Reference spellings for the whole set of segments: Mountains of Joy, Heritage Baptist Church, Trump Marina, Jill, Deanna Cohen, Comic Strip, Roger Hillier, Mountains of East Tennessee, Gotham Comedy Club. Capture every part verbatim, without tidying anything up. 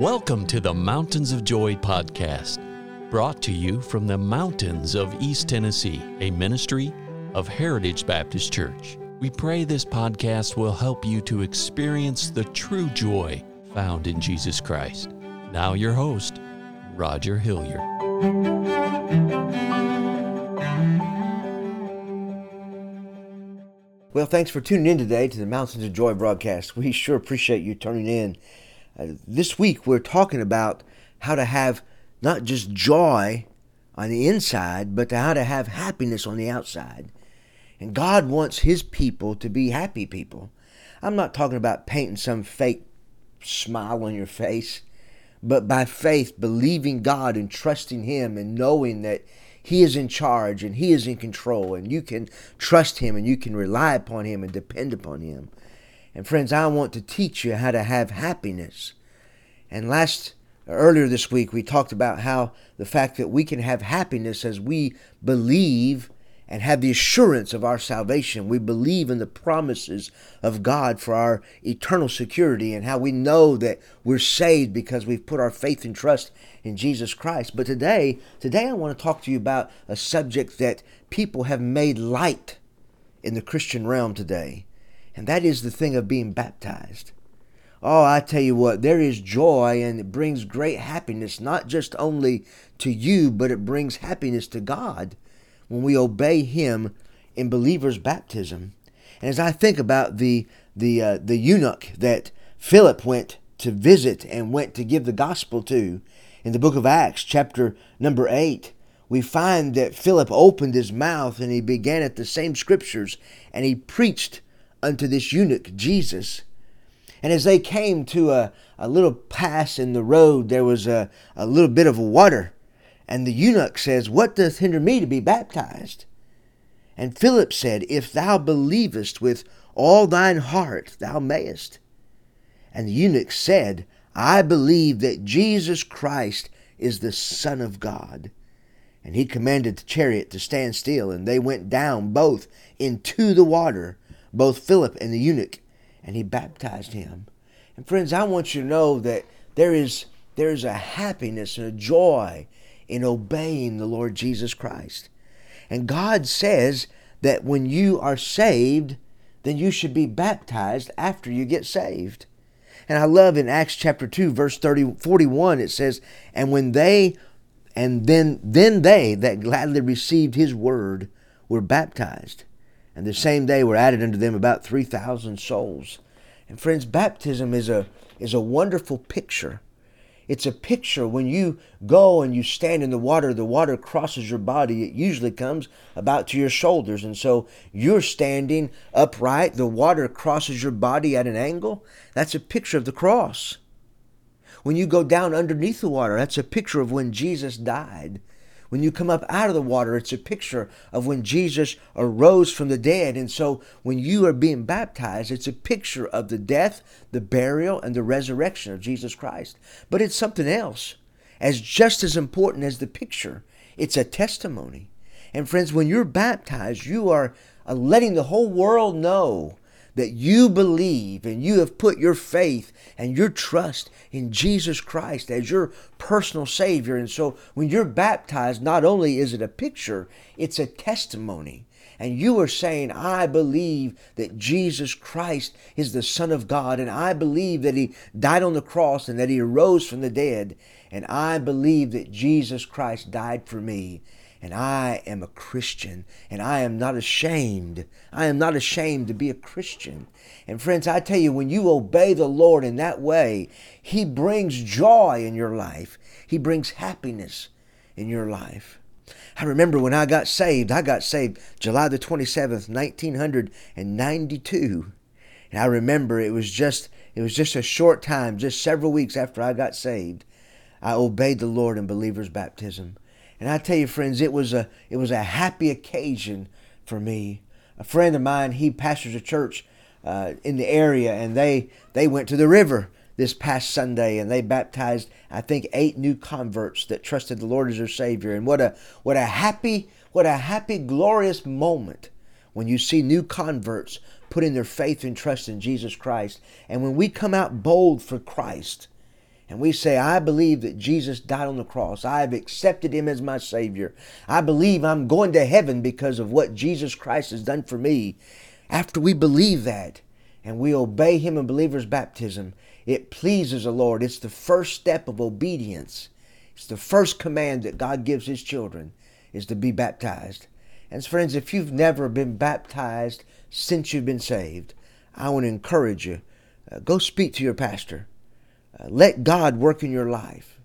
Welcome to the Mountains of Joy podcast, brought to you from the mountains of East Tennessee, a ministry of Heritage Baptist Church. We pray this podcast will help you to experience the true joy found in Jesus Christ. Now your host, Roger Hillier. Well, thanks for tuning in today to the Mountains of Joy broadcast. We sure appreciate you turning in. Uh, this week we're talking about how to have not just joy on the inside, but how to have happiness on the outside. And God wants His people to be happy people. I'm not talking about painting some fake smile on your face, but by faith, believing God and trusting Him and knowing that He is in charge and He is in control, and you can trust Him and you can rely upon Him and depend upon Him. And friends, I want to teach you how to have happiness. And last, earlier this week, we talked about how the fact that we can have happiness as we believe and have the assurance of our salvation. We believe in the promises of God for our eternal security, and how we know that we're saved because we've put our faith and trust in Jesus Christ. But today, today I want to talk to you about a subject that people have made light in the Christian realm today. And that is the thing of being baptized. Oh, I tell you what, there is joy, and it brings great happiness, not just only to you, but it brings happiness to God when we obey Him in believers' baptism. And as I think about the the uh, the eunuch that Philip went to visit and went to give the gospel to in the book of Acts, chapter number eight, we find that Philip opened his mouth and he began at the same scriptures, and he preached unto this eunuch Jesus. And as they came to a, a little pass in the road, there was a, a little bit of water. And the eunuch says, "What doth hinder me to be baptized?" And Philip said, "If thou believest with all thine heart, thou mayest." And the eunuch said, "I believe that Jesus Christ is the Son of God." And he commanded the chariot to stand still, and they went down both into the water, both Philip and the eunuch, and he baptized him. And friends, I want you to know that there is there is a happiness and a joy in obeying the Lord Jesus Christ. And God says that when you are saved, then you should be baptized after you get saved. And I love in Acts chapter two, verse thirty, forty-one, it says, "And when they, and then then they that gladly received His word were baptized. And the same day were added unto them about three thousand souls." And friends, baptism is a is a wonderful picture. It's a picture when you go and you stand in the water, the water crosses your body. It usually comes about to your shoulders. And so you're standing upright. The water crosses your body at an angle. That's a picture of the cross. When you go down underneath the water, that's a picture of when Jesus died. When you come up out of the water, it's a picture of when Jesus arose from the dead. And so when you are being baptized, it's a picture of the death, the burial, and the resurrection of Jesus Christ. But it's something else, as just as important as the picture. It's a testimony. And friends, when you're baptized, you are letting the whole world know that you believe and you have put your faith and your trust in Jesus Christ as your personal Savior. And so when you're baptized, not only is it a picture, it's a testimony. And you are saying, "I believe that Jesus Christ is the Son of God, and I believe that He died on the cross and that He arose from the dead, and I believe that Jesus Christ died for me. And I am a Christian, and I am not ashamed. I am not ashamed to be a Christian." And friends, I tell you, when you obey the Lord in that way, He brings joy in your life. He brings happiness in your life. I remember when I got saved, I got saved July the twenty-seventh, nineteen ninety-two. And I remember it was just, it was just a short time, just several weeks after I got saved, I obeyed the Lord in believer's baptism. And I tell you, friends, it was a it was a happy occasion for me. A friend of mine, he pastors a church uh, in the area, and they they went to the river this past Sunday, and they baptized, I think, eight new converts that trusted the Lord as their Savior. And what a what a happy what a happy glorious moment when you see new converts putting their faith and trust in Jesus Christ. And when we come out bold for Christ and we say, I believe that Jesus died on the cross. I have accepted him as my Savior. I believe I'm going to heaven because of what Jesus Christ has done for me. After we believe that and we obey him in believer's baptism, it pleases the Lord. It's the first step of obedience. It's the first command that God gives his children, is to be baptized. And friends, if you've never been baptized since you've been saved, I want to encourage you, uh, go speak to your pastor. Uh, let God work in your life.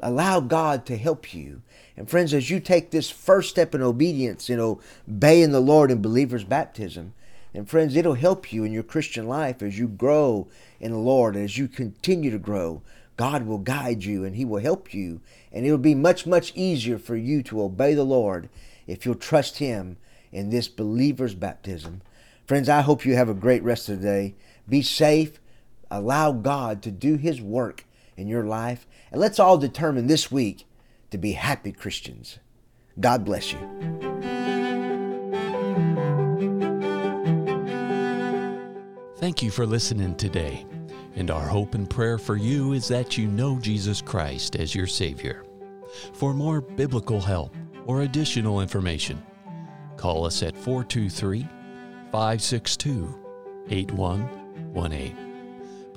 Allow God to help you. And friends, as you take this first step in obedience, you know, obeying the Lord in believer's baptism, and friends, it'll help you in your Christian life as you grow in the Lord, as you continue to grow. God will guide you and he will help you. And it'll be much, much easier for you to obey the Lord if you'll trust him in this believer's baptism. Friends, I hope you have a great rest of the day. Be safe. Allow God to do his work in your life. And let's all determine this week to be happy Christians. God bless you. Thank you for listening today, and our hope and prayer for you is that you know Jesus Christ as your Savior. For more biblical help or additional information, call us at four two three, five six two, eight one one eight.